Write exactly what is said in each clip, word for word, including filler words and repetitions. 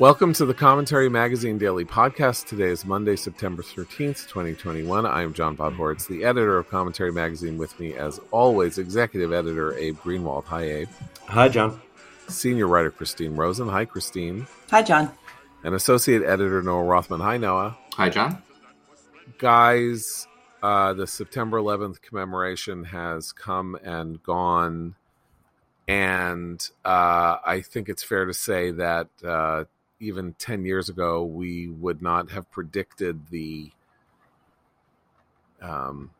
Welcome to the Commentary Magazine Daily Podcast. Today is Monday, September thirteenth, twenty twenty-one. I am John Podhortz, the editor of Commentary Magazine. With me, as always, executive editor Abe Greenwald. Hi, Abe. Hi, John. Senior writer Christine Rosen. Hi, Christine. Hi, John. And associate editor Noah Rothman. Hi, Noah. Hi, John. Guys, uh, the September eleventh commemoration has come and gone. And uh, I think it's fair to say that uh, even ten years ago, we would not have predicted the um,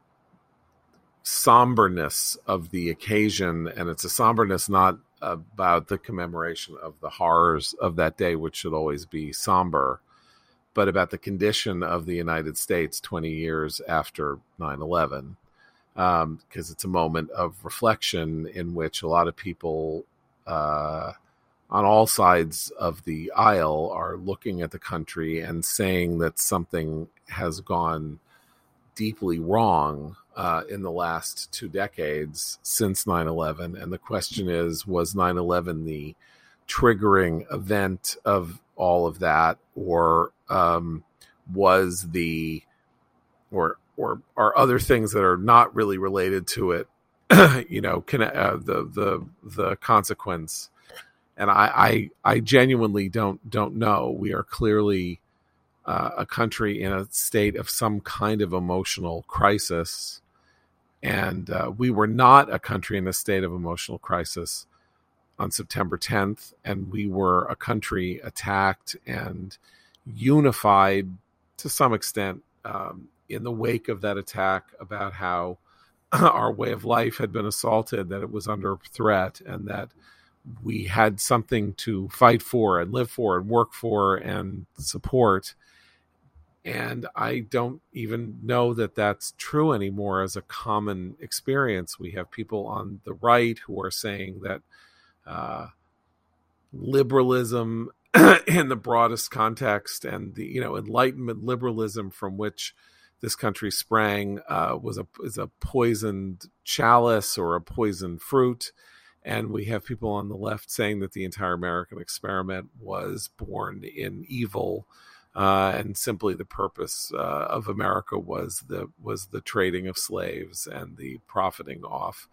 somberness of the occasion. And it's a somberness not about the commemoration of the horrors of that day, which should always be somber, but about the condition of the United States twenty years after nine eleven. Um, because it's a moment of reflection in which a lot of people uh, on all sides of the aisle are looking at the country and saying that something has gone deeply wrong uh, in the last two decades since nine eleven. And the question is, was nine eleven the triggering event of all of that, or um, was the, or or are other things that are not really related to it, you know, can, uh, the, the, the consequence. And I, I, I genuinely don't, don't know. We are clearly uh, a country in a state of some kind of emotional crisis. And uh, we were not a country in a state of emotional crisis on September tenth. And we were a country attacked and unified to some extent, um, in the wake of that attack, about how our way of life had been assaulted, that it was under threat, and that we had something to fight for and live for and work for and support. And I don't even know that that's true anymore as a common experience. We have people on the right who are saying that uh, liberalism in the broadest context and the, you know, Enlightenment liberalism from which this country sprang uh, was a is a poisoned chalice or a poisoned fruit, and we have people on the left saying that the entire American experiment was born in evil, uh, and simply the purpose uh, of America was the was the trading of slaves and the profiting off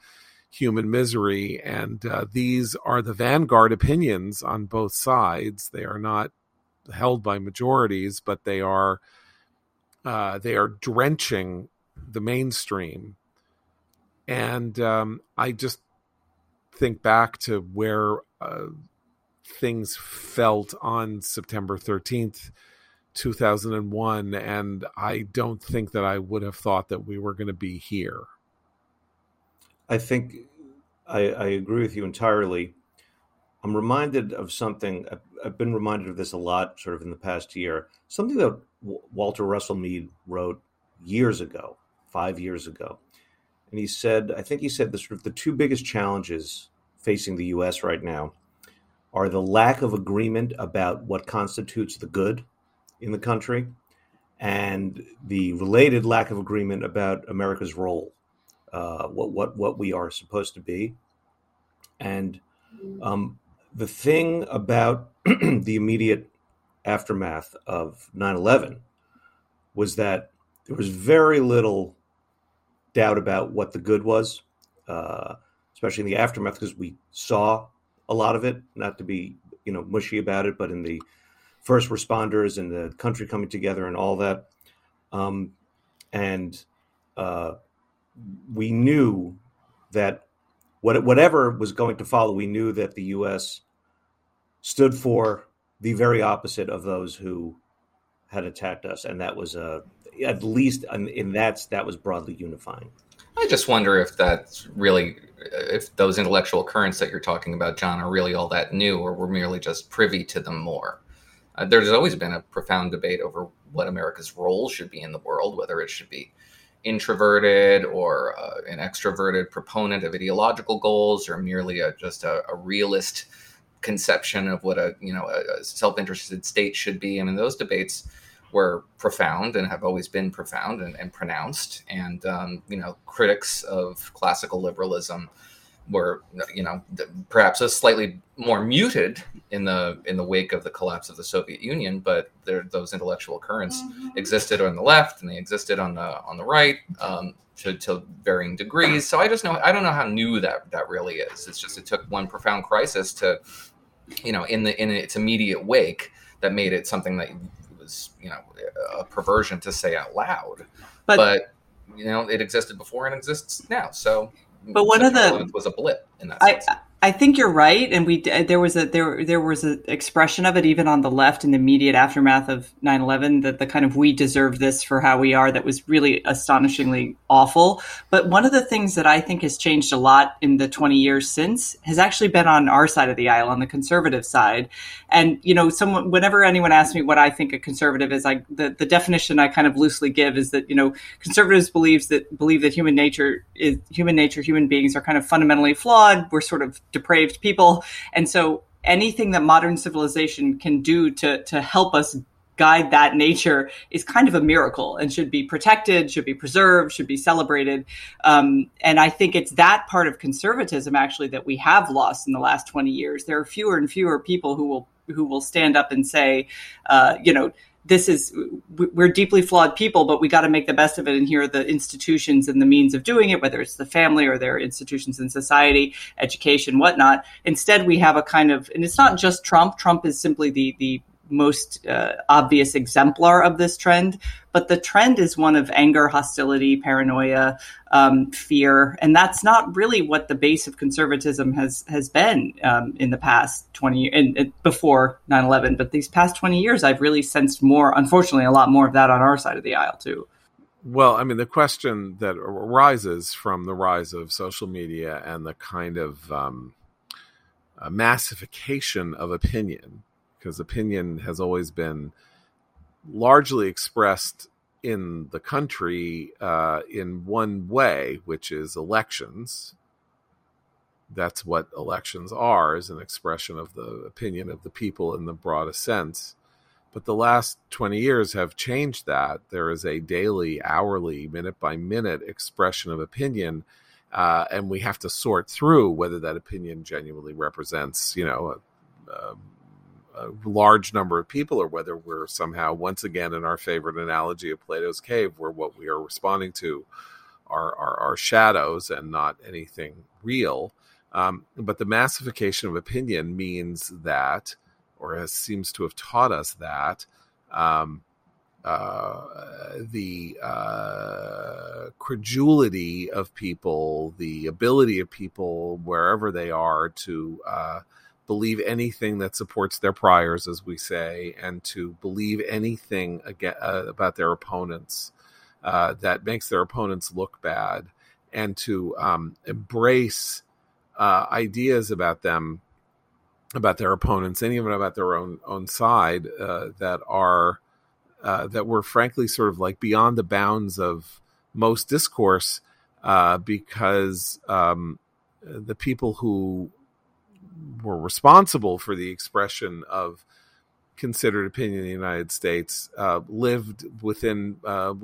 human misery. And uh, these are the vanguard opinions on both sides. They are not held by majorities, but they are. Uh, they are drenching the mainstream. And um, I just think back to where uh, things felt on September thirteenth, two thousand one, and I don't think that I would have thought that we were going to be here. I think I, I agree with you entirely. I'm reminded of something. I've, I've been reminded of this a lot sort of in the past year, something that w- Walter Russell Mead wrote years ago, five years ago. And he said, I think he said the sort of the two biggest challenges facing the U S right now are the lack of agreement about what constitutes the good in the country and the related lack of agreement about America's role, uh, what, what, what we are supposed to be. And, um, the thing about the immediate aftermath of nine eleven was that there was very little doubt about what the good was, uh, especially in the aftermath, because we saw a lot of it, not to be, you know, mushy about it, but in the first responders and the country coming together and all that. Um, and uh, we knew that whatever was going to follow, we knew that the U S stood for the very opposite of those who had attacked us. And that was, uh, at least in that, that was broadly unifying. I just wonder if that's really, if those intellectual currents that you're talking about, John, are really all that new, or we're merely just privy to them more. Uh, there's always been a profound debate over what America's role should be in the world, whether it should be introverted or uh, an extroverted proponent of ideological goals, or merely a, just a, a realist conception of what a you know a, a self-interested state should be. I mean, those debates were profound and have always been profound and, and pronounced. And um, you know, critics of classical liberalism were, you know, perhaps a slightly more muted in the in the wake of the collapse of the Soviet Union, but there, those intellectual currents existed on the left and they existed on the on the right um, to, to varying degrees. So I just know I don't know how new that that really is. It's just it took one profound crisis to, you know, in the in its immediate wake that made it something that was, you know, a perversion to say out loud. But, but you know, it existed before and exists now. So. But one of the was a blip in that sense. I I think you're right, and we there was a there there was an expression of it even on the left in the immediate aftermath of nine eleven, that the kind of we deserve this for how we are, that was really astonishingly awful. But one of the things that I think has changed a lot in the twenty years since has actually been on our side of the aisle, on the conservative side. And you know, someone whenever anyone asks me what I think a conservative is, I the, the definition I kind of loosely give is that, you know, conservatives believes that believe that human nature is human nature human beings are kind of fundamentally flawed. We're sort of depraved people. And so anything that modern civilization can do to, to help us guide that nature is kind of a miracle and should be protected, should be preserved, should be celebrated. Um, and I think it's that part of conservatism actually that we have lost in the last twenty years. There are fewer and fewer people who will, who will stand up and say, uh, you know, this is, we're deeply flawed people, but we got to make the best of it. And here are the institutions and the means of doing it, whether it's the family or their institutions in society, education, whatnot. Instead, we have a kind of, and it's not just Trump. Trump is simply the the most uh, obvious exemplar of this trend. But the trend is one of anger, hostility, paranoia, um, fear. And that's not really what the base of conservatism has has been um, in the past twenty years, and, and before nine eleven. But these past twenty years, I've really sensed more, unfortunately, a lot more of that on our side of the aisle, too. Well, I mean, the question that arises from the rise of social media and the kind of um, uh, massification of opinion, because opinion has always been largely expressed in the country uh, in one way, which is elections. That's what elections are, is an expression of the opinion of the people in the broadest sense. But the last twenty years have changed that. There is a daily, hourly, minute-by-minute expression of opinion, uh, and we have to sort through whether that opinion genuinely represents, you know, a, a a large number of people, or whether we're somehow, once again, in our favorite analogy of Plato's cave, where what we are responding to are, are, are shadows and not anything real. Um, but the massification of opinion means that, or has, seems to have taught us that, um, uh, the uh, credulity of people, the ability of people, wherever they are, to uh, believe anything that supports their priors, as we say, and to believe anything again, uh, about their opponents uh, that makes their opponents look bad, and to um, embrace uh, ideas about them, about their opponents, and even about their own own side uh, that are uh, that were frankly sort of like beyond the bounds of most discourse, uh, because um, the people who were responsible for the expression of considered opinion in the United States uh, lived within, uh,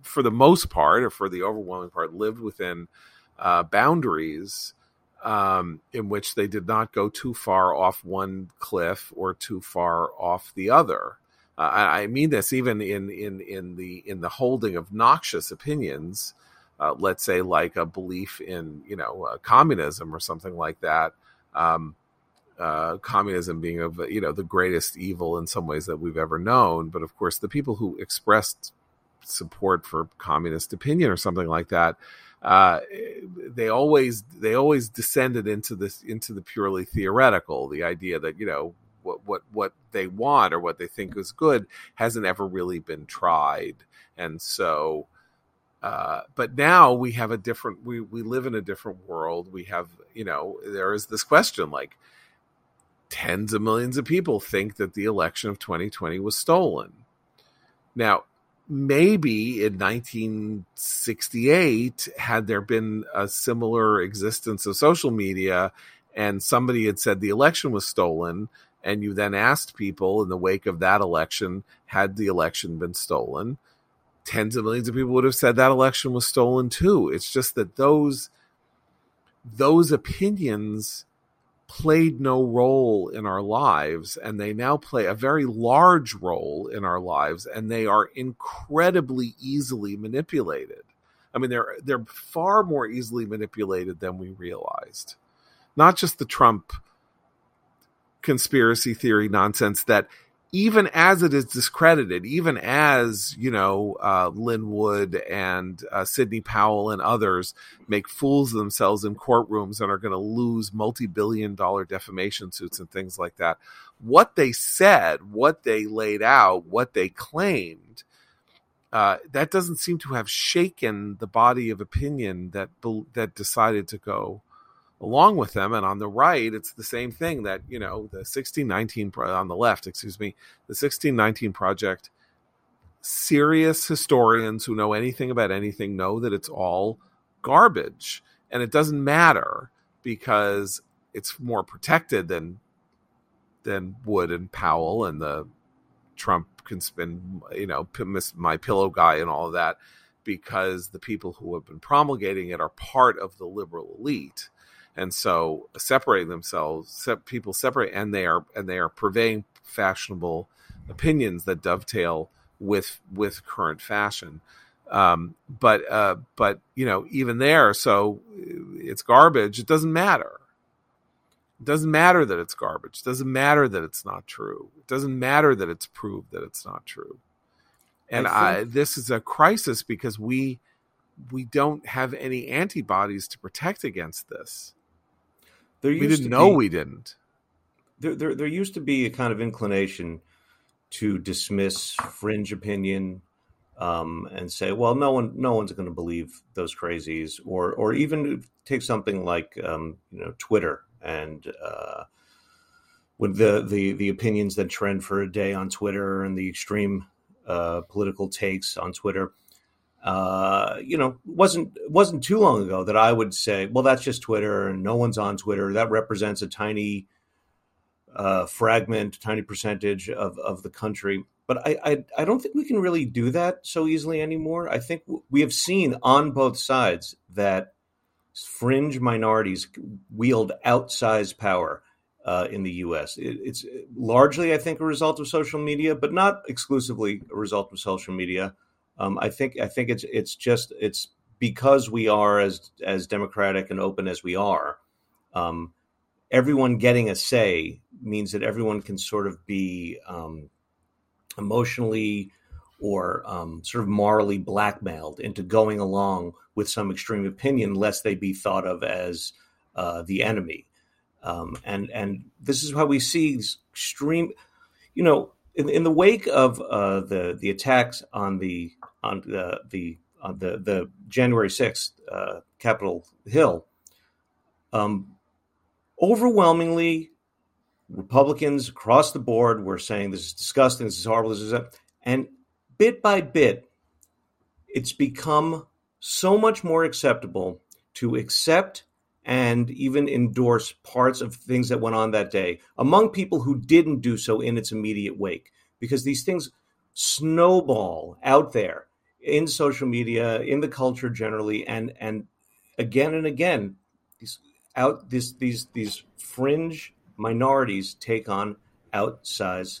for the most part, or for the overwhelming part, lived within uh, boundaries um, in which they did not go too far off one cliff or too far off the other. Uh, I, I mean this even in in in the in the holding of noxious opinions. Uh, let's say like a belief in, you know, uh, communism or something like that. Um, uh, communism being, of you know, the greatest evil in some ways that we've ever known. But of course, the people who expressed support for communist opinion or something like that, uh, they always they always descended into this into the purely theoretical. The idea that, you know, what what what they want or what they think is good hasn't ever really been tried, and so. Uh, but now we have a different, we, we live in a different world. We have, you know, there is this question, like tens of millions of people think that the election of twenty twenty was stolen. Now, maybe in nineteen sixty-eight, had there been a similar existence of social media and somebody had said the election was stolen, and you then asked people in the wake of that election, had the election been stolen? Tens of millions of people would have said that election was stolen too. It's just that those those opinions played no role in our lives, and they now play a very large role in our lives, and they are incredibly easily manipulated. I mean, they're they're far more easily manipulated than we realized. Not just the Trump conspiracy theory nonsense that even as it is discredited, even as, you know, uh, Lin Wood and uh, Sidney Powell and others make fools of themselves in courtrooms and are going to lose multi-billion dollar defamation suits and things like that, what they said, what they laid out, what they claimed, uh, that doesn't seem to have shaken the body of opinion that that decided to go along with them. And on the right, it's the same thing that, you know, the sixteen nineteen pro- on the left, excuse me, the sixteen nineteen Project, serious historians who know anything about anything know that it's all garbage. And it doesn't matter because it's more protected than than Wood and Powell and the Trump conspin, you know, My Pillow guy and all of that, because the people who have been promulgating it are part of the liberal elite. And so separating themselves, people separate, and they are and they are purveying fashionable opinions that dovetail with with current fashion. Um, but uh, but you know, even there, so it's garbage. It doesn't matter. It doesn't matter that it's garbage. It doesn't matter that it's not true. It doesn't matter that it's proved that it's not true. And I think- I, this is a crisis because we we don't have any antibodies to protect against this. There used we didn't to know be, we didn't. There, there, there used to be a kind of inclination to dismiss fringe opinion um, and say, well, no one, no one's going to believe those crazies, or, or even take something like, um, you know, Twitter and uh, with the, the, the opinions that trend for a day on Twitter and the extreme uh, political takes on Twitter. Uh, you know, wasn't wasn't too long ago that I would say, well, that's just Twitter and no one's on Twitter. That represents a tiny uh, fragment, tiny percentage of, of the country. But I, I I don't think we can really do that so easily anymore. I think we have seen on both sides that fringe minorities wield outsized power uh, in the U S. It, it's largely, I think, a result of social media, but not exclusively a result of social media. Um, I think I think it's it's just it's because we are as as democratic and open as we are, um, everyone getting a say means that everyone can sort of be um, emotionally or um, sort of morally blackmailed into going along with some extreme opinion, lest they be thought of as uh, the enemy. Um, and and this is how we see extreme, you know. In, in the wake of uh, the the attacks on the on the the on the, the January sixth uh, Capitol Hill, um, overwhelmingly Republicans across the board were saying this is disgusting, this is horrible, this is that. And bit by bit, it's become so much more acceptable to accept and even endorse parts of things that went on that day among people who didn't do so in its immediate wake, because these things snowball out there in social media, in the culture generally, and and again and again, these out this these these fringe minorities take on outsized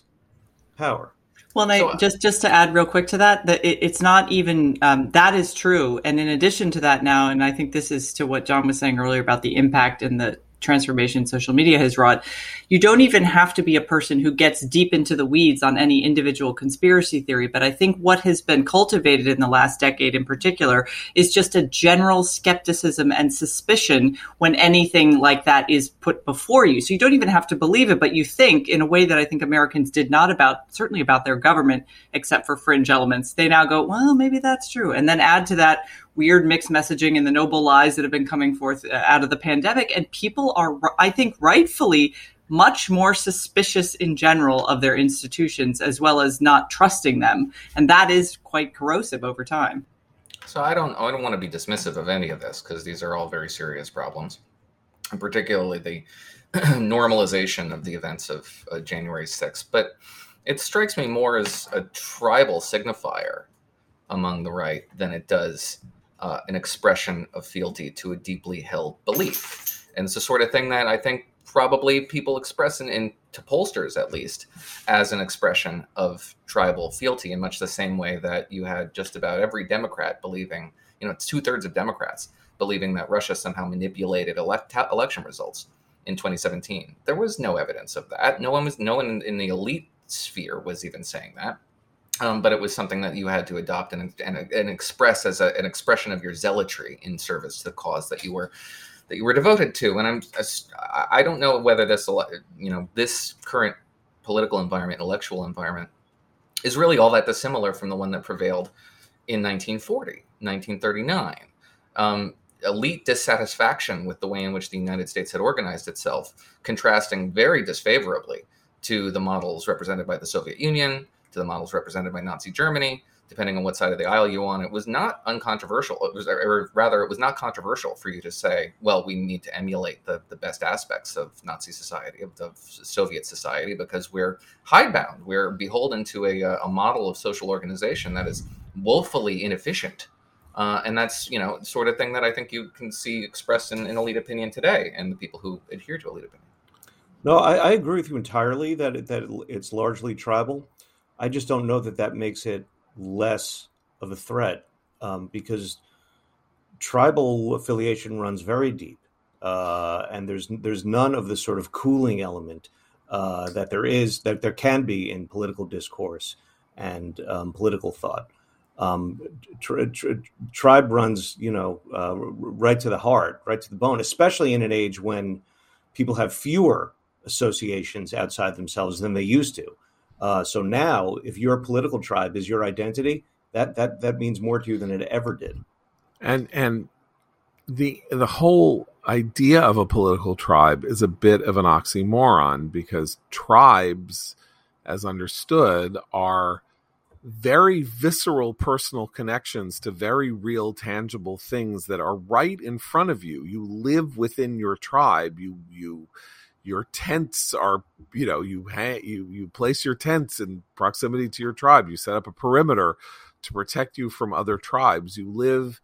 power. Well, and so, I, just just to add real quick to that, that it, it's not even um, that is true. And in addition to that now, and I think this is to what John was saying earlier about the impact and the transformation social media has wrought, you don't even have to be a person who gets deep into the weeds on any individual conspiracy theory. But I think what has been cultivated in the last decade in particular is just a general skepticism and suspicion when anything like that is put before you. So you don't even have to believe it, but you think in a way that I think Americans did not about, certainly about their government, except for fringe elements. They now go, well, maybe that's true. And then add to that weird mixed messaging and the noble lies that have been coming forth out of the pandemic. And people are, I think, rightfully much more suspicious in general of their institutions, as well as not trusting them. And that is quite corrosive over time. So I don't, I don't want to be dismissive of any of this, because these are all very serious problems, and particularly the normalization of the events of uh, January sixth. But it strikes me more as a tribal signifier among the right than it does uh, an expression of fealty to a deeply held belief. And it's the sort of thing that I think probably people express in, in to pollsters, at least, as an expression of tribal fealty, in much the same way that you had just about every Democrat believing, you know, it's two thirds of Democrats believing that Russia somehow manipulated elect- election results in twenty seventeen. There was no evidence of that. No one was, no one in, in the elite sphere was even saying that. Um, but it was something that you had to adopt and and, and express as a, an expression of your zealotry in service to the cause that you were that you were devoted to. And I'm I don't know whether this you know this current political environment, intellectual environment, is really all that dissimilar from the one that prevailed in nineteen forty, nineteen thirty-nine. Um, elite dissatisfaction with the way in which the United States had organized itself, contrasting very disfavorably to the models represented by the Soviet Union, to the models represented by Nazi Germany, depending on what side of the aisle you're on. It was not uncontroversial. It was, or rather, it was not controversial for you to say, well, we need to emulate the, the best aspects of Nazi society, of, of Soviet society, because we're hidebound. We're beholden to a, a model of social organization that is woefully inefficient. Uh, and that's, you know, sort of thing that I think you can see expressed in, in elite opinion today and the people who adhere to elite opinion. No, I, I agree with you entirely that it, that it's largely tribal. I just don't know that that makes it less of a threat um, because tribal affiliation runs very deep, uh, and there's there's none of the sort of cooling element uh, that there is that there can be in political discourse and um, political thought. Um, tri- tri- tribe runs, you know, uh, right to the heart, right to the bone, especially in an age when people have fewer associations outside themselves than they used to. Uh, so now, if your political tribe is your identity, that that that means more to you than it ever did. And and the the whole idea of a political tribe is a bit of an oxymoron, because tribes, as understood, are very visceral personal connections to very real, tangible things that are right in front of you. You live within your tribe. You you. Your tents are, you know, you, ha- you you place your tents in proximity to your tribe. You set up a perimeter to protect you from other tribes. You live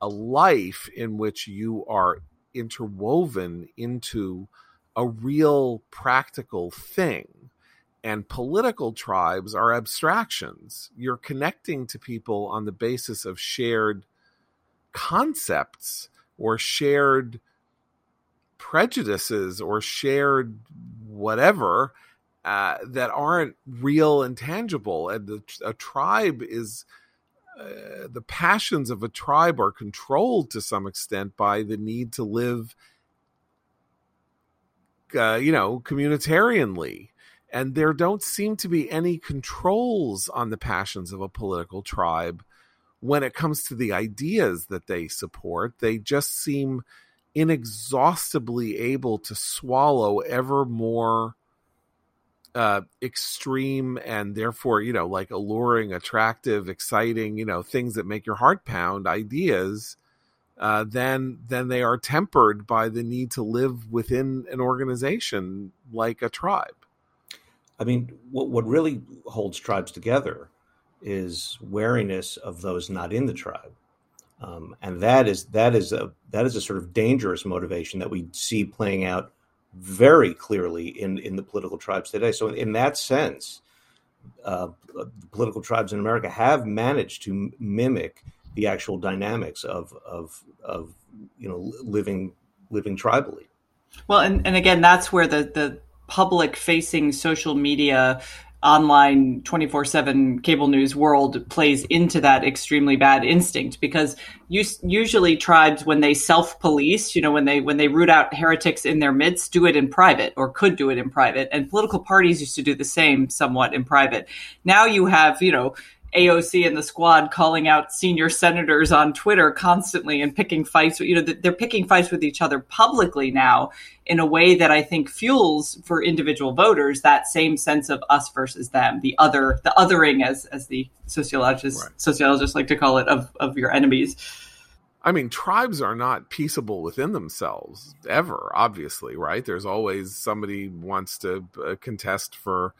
a life in which you are interwoven into a real practical thing. And political tribes are abstractions. You're connecting to people on the basis of shared concepts or shared prejudices or shared whatever uh, that aren't real and tangible. And the, a tribe is, uh, the passions of a tribe are controlled to some extent by the need to live, uh, you know, communitarianly. And there don't seem to be any controls on the passions of a political tribe when it comes to the ideas that they support. They just seem inexhaustibly able to swallow ever more uh, extreme and therefore, you know, like alluring, attractive, exciting, you know, things that make your heart pound ideas, uh, then, then they are tempered by the need to live within an organization like a tribe. I mean, what, what really holds tribes together is wariness of those not in the tribe. Um, and that is that is a that is a sort of dangerous motivation that we see playing out very clearly in, in the political tribes today. So in, in that sense, uh, political tribes in America have managed to mimic the actual dynamics of of of you know living living tribally. Well, and, and again, that's where the the public facing social media, online twenty-four seven cable news world plays into that extremely bad instinct, because us- usually tribes, when they self-police, you know, when they when they root out heretics in their midst, do it in private, or could do it in private. And political parties used to do the same somewhat in private. Now you have, you know, A O C and the squad calling out senior senators on Twitter constantly and picking fights. You know, they're picking fights with each other publicly now in a way that I think fuels for individual voters that same sense of us versus them, the other, the othering, as as the sociologists right. sociologists like to call it, of of your enemies. I mean, tribes are not peaceable within themselves ever, obviously, right? There's always somebody wants to uh, contest for.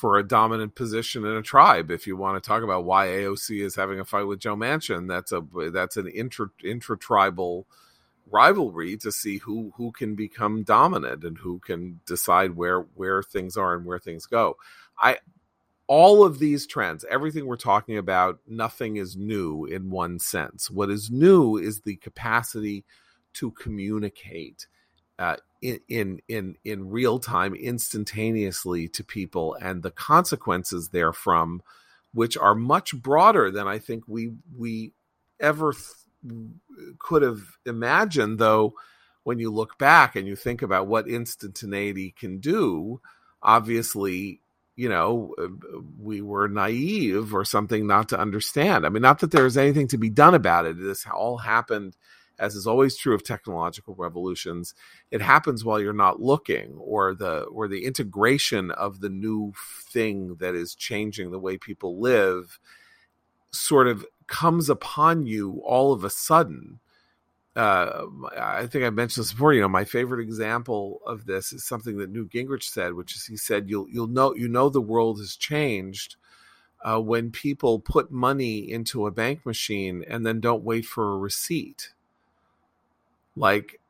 for a dominant position in a tribe. If you want to talk about why A O C is having a fight with Joe Manchin, that's a that's an intra intra-tribal rivalry to see who who can become dominant and who can decide where where things are and where things go. I all of these trends, everything we're talking about, nothing is new in one sense. What is new is the capacity to communicate uh, in, in in in real time, instantaneously to people, and the consequences therefrom, which are much broader than I think we we ever th- could have imagined. Though, when you look back and you think about what instantaneity can do, obviously, you know, we were naive or something not to understand. I mean, not that there is anything to be done about it. This all happened. As is always true of technological revolutions, it happens while you're not looking, or the or the integration of the new thing that is changing the way people live sort of comes upon you all of a sudden. Uh, I think I mentioned this before. You know, my favorite example of this is something that Newt Gingrich said, which is he said, "You'll you'll know you know the world has changed." Uh, when people put money into a bank machine and then don't wait for a receipt. Like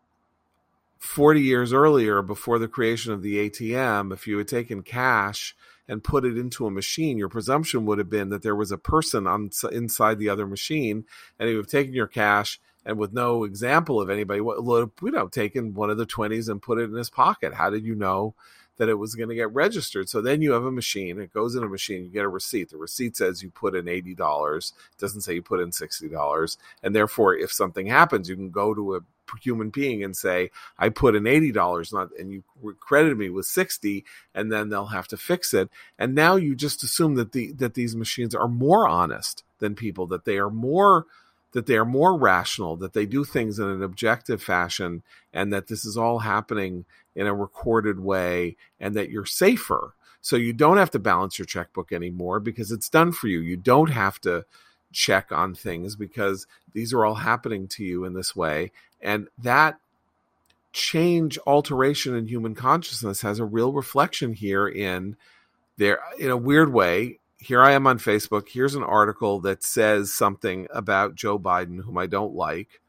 forty years earlier, before the creation of the A T M, if you had taken cash and put it into a machine, your presumption would have been that there was a person on inside the other machine, and he would have taken your cash and with no example of anybody, would have taken one of the twenties and put it in his pocket. How did you know that it was going to get registered? So then you have a machine, it goes in a machine, you get a receipt. The receipt says you put in eighty dollars, it doesn't say you put in sixty dollars. And therefore, if something happens, you can go to a human being and say, I put in eighty dollars, not, and you credited me with sixty, and then they'll have to fix it. And now you just assume that the that these machines are more honest than people, that they are more that they are more rational, that they do things in an objective fashion, and that this is all happening in a recorded way, and that you're safer. So you don't have to balance your checkbook anymore because it's done for you. You don't have to check on things because these are all happening to you in this way. And that change, alteration in human consciousness has a real reflection here in there, in a weird way. Here I am on Facebook. Here's an article that says something about Joe Biden, whom I don't like,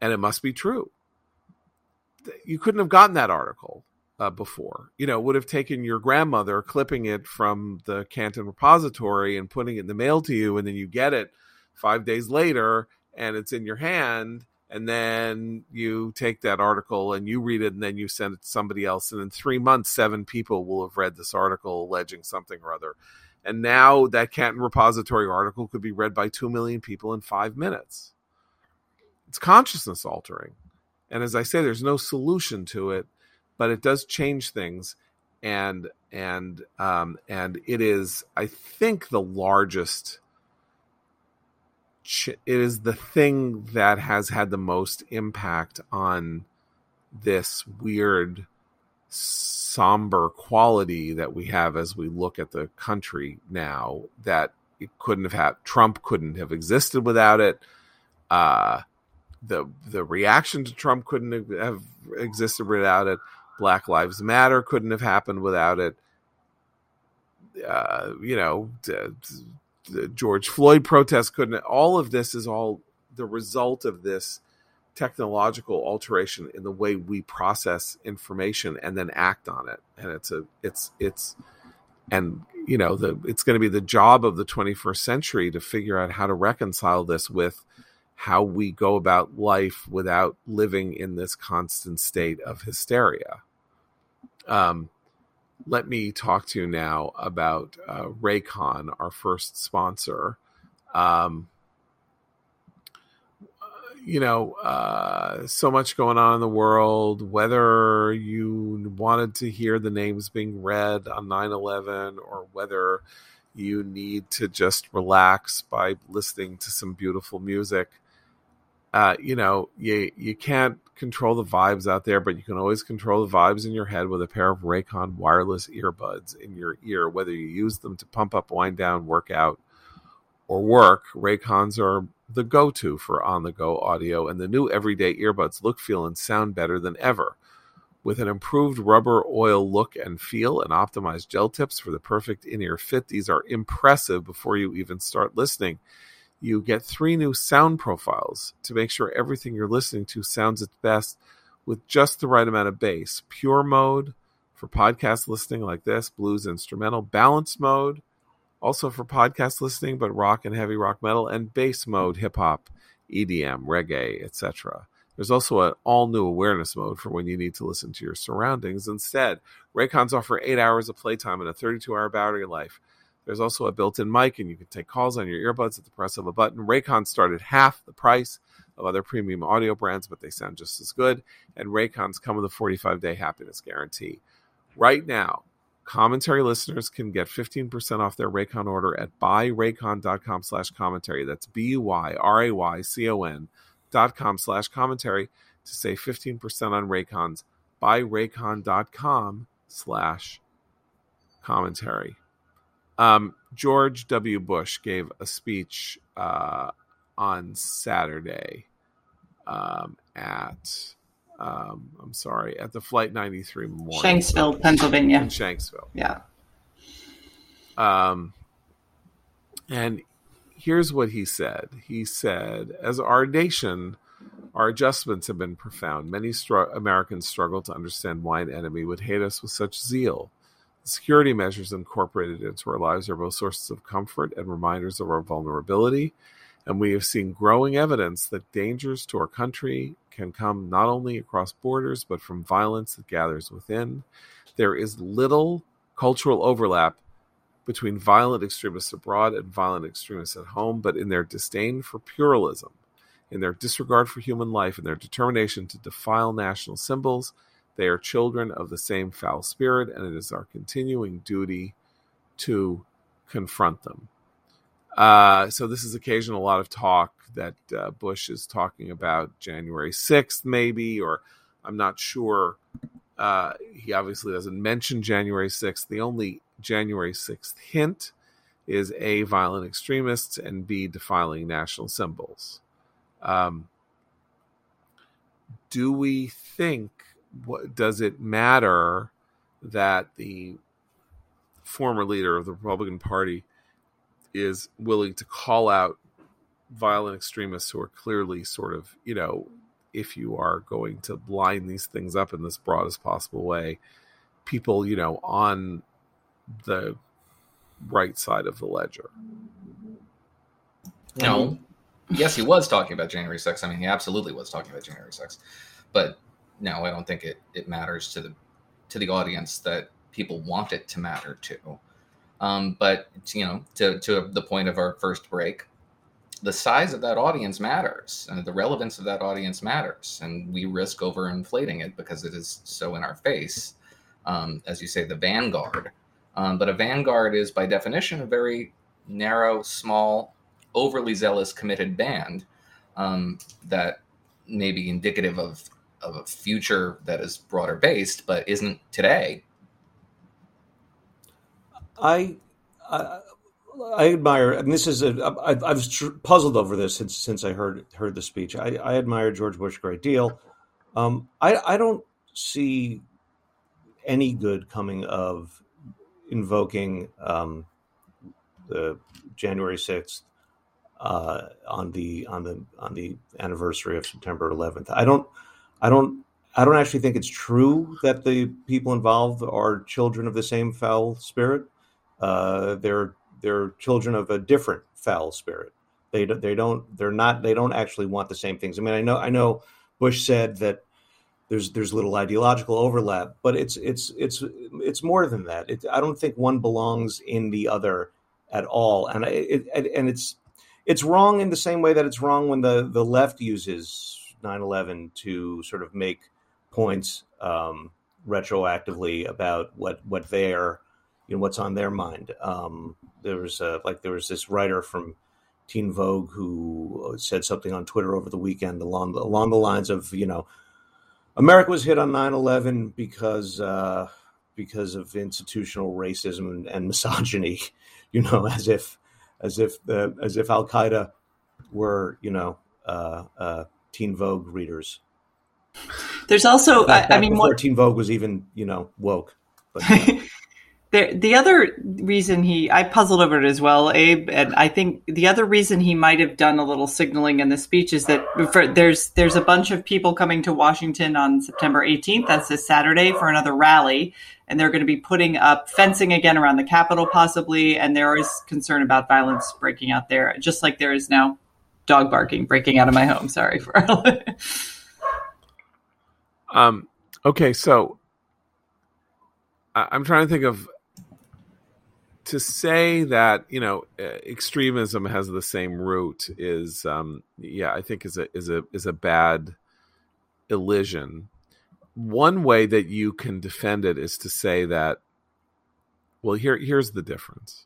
and it must be true. You couldn't have gotten that article uh, before. You know, it would have taken your grandmother clipping it from the Canton repository and putting it in the mail to you, and then you get it five days later, and it's in your hand, and then you take that article and you read it, and then you send it to somebody else, and in three months, seven people will have read this article alleging something or other. And now that Canton repository article could be read by two million people in five minutes. It's consciousness altering. And as I say, there's no solution to it, but it does change things. And and um, and it is, I think, the largest. Ch- it is the thing that has had the most impact on this weird, somber quality that we have as we look at the country now. That it couldn't have had. Trump couldn't have existed without it. Uh, The the reaction to Trump couldn't have existed without it. Black Lives Matter couldn't have happened without it. Uh, you know, the, the George Floyd protests couldn't. All of this is all the result of this technological alteration in the way we process information and then act on it. And it's a it's it's and you know the it's going to be the job of the twenty-first century to figure out how to reconcile this with how we go about life without living in this constant state of hysteria. Um, let me talk to you now about uh, Raycon, our first sponsor. Um, you know, uh, so much going on in the world, whether you wanted to hear the names being read on nine eleven or whether you need to just relax by listening to some beautiful music. Uh, you know, you, you can't control the vibes out there, but you can always control the vibes in your head with a pair of Raycon wireless earbuds in your ear. Whether you use them to pump up, wind down, work out, or work, Raycons are the go-to for on-the-go audio, and the new everyday earbuds look, feel, and sound better than ever. With an improved rubber oil look and feel and optimized gel tips for the perfect in-ear fit, these are impressive before you even start listening. You get three new sound profiles to make sure everything you're listening to sounds its best with just the right amount of bass. Pure mode for podcast listening like this, blues instrumental. Balance mode also for podcast listening, but rock and heavy rock metal. And bass mode, hip-hop, E D M, reggae, et cetera. There's also an all-new awareness mode for when you need to listen to your surroundings instead. Raycons offer eight hours of playtime and a thirty-two hour battery life. There's also a built-in mic, and you can take calls on your earbuds at the press of a button. Raycons start at half the price of other premium audio brands, but they sound just as good. And Raycons come with a forty-five day happiness guarantee. Right now, commentary listeners can get fifteen percent off their Raycon order at buyraycon.com slash commentary. That's B U Y R A Y C O N dot com slash commentary to save fifteen percent on Raycons. Buyraycon.com slash commentary. Um, George W. Bush gave a speech uh, on Saturday um, at, um, I'm sorry, at the Flight ninety-three Memorial. Shanksville, Pennsylvania. In Shanksville. Yeah. Um, and here's what he said. He said, as our nation, our adjustments have been profound. Many str- Americans struggle to understand why an enemy would hate us with such zeal. Security measures incorporated into our lives are both sources of comfort and reminders of our vulnerability, and we have seen growing evidence that dangers to our country can come not only across borders, but from violence that gathers within. There is little cultural overlap between violent extremists abroad and violent extremists at home, but in their disdain for pluralism, in their disregard for human life, and their determination to defile national symbols, they are children of the same foul spirit, and it is our continuing duty to confront them. Uh, so this is occasional, a lot of talk that uh, Bush is talking about January sixth, maybe, or I'm not sure. Uh, he obviously doesn't mention January sixth. The only January sixth hint is A, violent extremists, and B, defiling national symbols. Um, do we think... What, does it matter that the former leader of the Republican Party is willing to call out violent extremists who are clearly sort of, you know, if you are going to line these things up in this broadest possible way, people, you know, on the right side of the ledger? No. Yes, he was talking about January sixth. I mean, he absolutely was talking about January sixth. But no, I don't think it, it matters to the to the audience that people want it to matter to. Um, but, you know, to, to the point of our first break, the size of that audience matters and the relevance of that audience matters. And we risk overinflating it because it is so in our face, um, as you say, the vanguard. Um, but a vanguard is, by definition, a very narrow, small, overly zealous, committed band um, that may be indicative of of a future that is broader based, but isn't today. I, I, I admire, and this is a, I, I've puzzled over this since, since I heard, heard the speech. I, I admire George Bush a great deal. Um, I, I don't see any good coming of invoking um, the January sixth uh, on the, on the, on the anniversary of September eleventh. I don't, I don't I don't actually think it's true that the people involved are children of the same foul spirit. Uh, they're they're children of a different foul spirit. They they don't they're not they don't actually want the same things. I mean, I know I know Bush said that there's there's little ideological overlap, but it's it's it's it's more than that. It, I don't think one belongs in the other at all. And I, it, and it's it's wrong in the same way that it's wrong when the, the left uses nine eleven to sort of make points um, retroactively about what what their, you know, what's on their mind. Um, there was a, like there was this writer from Teen Vogue who said something on Twitter over the weekend along the, along the lines of, you know, America was hit on nine eleven because uh, because of institutional racism and, and misogyny, you know, as if as if the, as if Al Qaeda were, you know. Uh, uh, Teen Vogue readers. There's also, back, I, I mean, fourteen Vogue was even, you know, woke. But, you know. the, the other reason he, I puzzled over it as well, Abe, and I think the other reason he might have done a little signaling in the speech is that for, there's there's a bunch of people coming to Washington on September eighteenth. That's this Saturday for another rally. And they're going to be putting up fencing again around the Capitol, possibly. And there is concern about violence breaking out there, just like there is now dog barking breaking out of my home. Sorry for all Um, okay, so I- I'm trying to think of to say that, you know, extremism has the same root is, um, yeah, I think is a is a is a bad elision. One way that you can defend it is to say that, well, here here's the difference.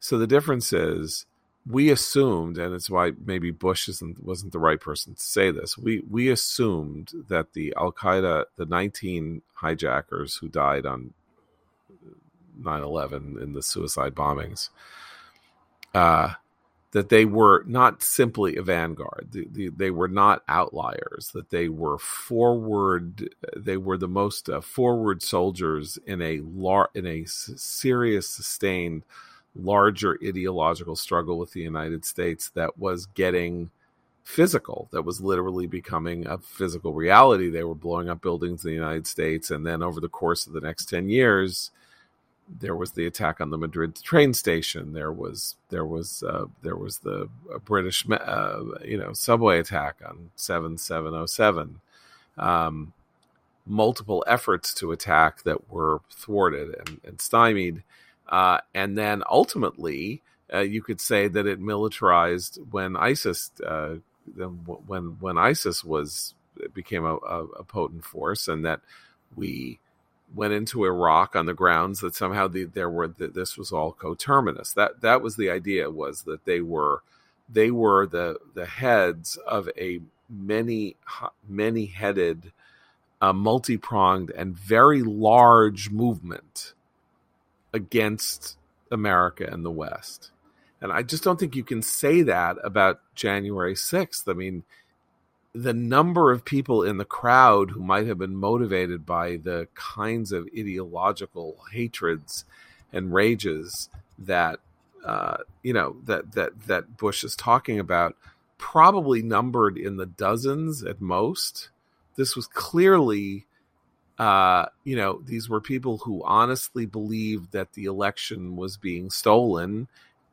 So the difference is we assumed, and it's why maybe Bush isn't, wasn't the right person to say this. We we assumed that the Al-Qaeda, the nineteen hijackers who died on nine eleven in the suicide bombings, uh, that they were not simply a vanguard. The, the, they were not outliers, that they were forward. They were the most uh, forward soldiers in a lar- in a serious, sustained, larger ideological struggle with the United States that was getting physical, that was literally becoming a physical reality. They were blowing up buildings in the United States. And then over the course of the next ten years, there was the attack on the Madrid train station. There was, there was, uh, there was the uh, British, uh, you know, subway attack on seventy-seven oh seven. Um, multiple efforts to attack that were thwarted and, and stymied. Uh, and then ultimately, uh, you could say that it militarized when ISIS, uh, when when ISIS was became a, a, a potent force, and that we went into Iraq on the grounds that somehow the, there were the, this was all coterminous. That that was the idea, was that they were they were the the heads of a many many headed, uh, multi-pronged and very large movement against America and the West. And I just don't think you can say that about January sixth. I mean, the number of people in the crowd who might have been motivated by the kinds of ideological hatreds and rages that, uh, you know, that, that, that Bush is talking about probably numbered in the dozens at most. This was clearly... Uh, you know, these were people who honestly believed that the election was being stolen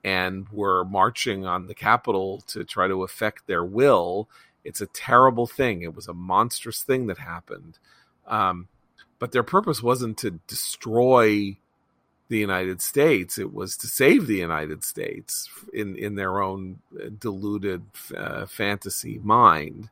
and were marching on the Capitol to try to effect their will. It's a terrible thing. It was a monstrous thing that happened. Um, but their purpose wasn't to destroy the United States. It was to save the United States in, in their own deluded uh, fantasy mind.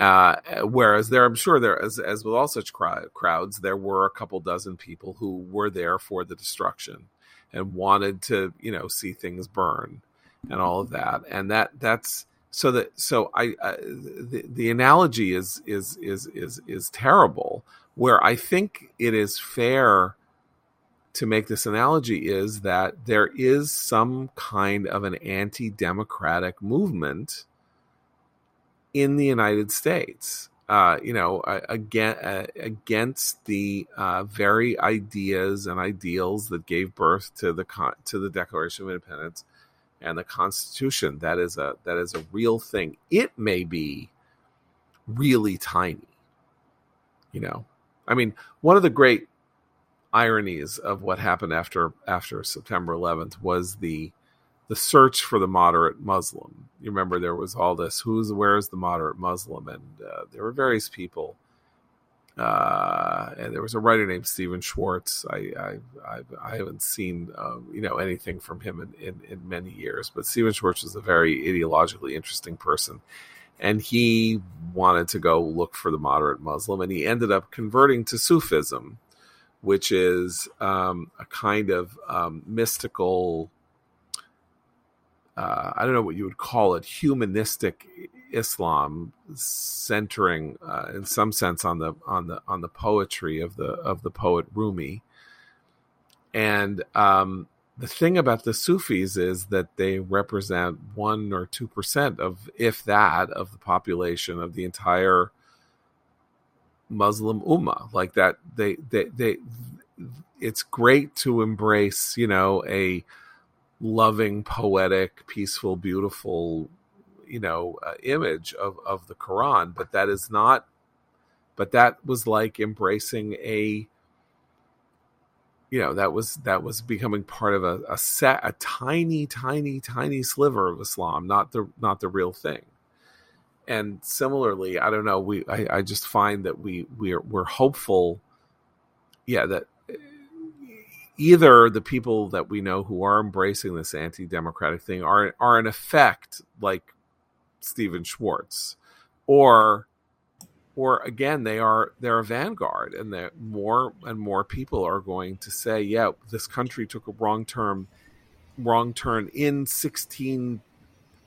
Uh, whereas there, I'm sure there, as, as with all such cry, crowds, there were a couple dozen people who were there for the destruction and wanted to, you know, see things burn and all of that. And that that's so that so I uh, the, the analogy is is is is is terrible. Where I think it is fair to make this analogy is that there is some kind of an anti-democratic movement in the United States, uh, you know, again, uh, against the uh, very ideas and ideals that gave birth to the con- to the Declaration of Independence and the Constitution. That is a that is a real thing. It may be really tiny, you know. I mean, one of the great ironies of what happened after after September eleventh was the. The search for the moderate Muslim. You remember there was all this, who's, where's the moderate Muslim? And uh, there were various people. Uh, and there was a writer named Stephen Schwartz. I I, I, I haven't seen uh, you know anything from him in, in, in many years, but Stephen Schwartz was a very ideologically interesting person. And he wanted to go look for the moderate Muslim. And he ended up converting to Sufism, which is um, a kind of um, mystical... Uh, I don't know what you would call it, humanistic Islam, centering uh, in some sense on the on the on the poetry of the of the poet Rumi. And um, the thing about the Sufis is that they represent one or two percent of, if that, of the population of the entire Muslim Ummah, like that. They, they, they, it's great to embrace, you know, a loving, poetic, peaceful, beautiful, you know, uh, image of, of the Quran, but that is not, but that was like embracing a, you know, that was, that was becoming part of a, a set, a tiny, tiny, tiny sliver of Islam, not the, not the real thing. And similarly, I don't know, we, I, I just find that we, we're, we're hopeful. Yeah. That either the people that we know who are embracing this anti-democratic thing are, are in effect like Stephen Schwartz, or, or again, they are, they're a vanguard, and that more and more people are going to say, yeah, this country took a wrong turn, wrong turn in sixteen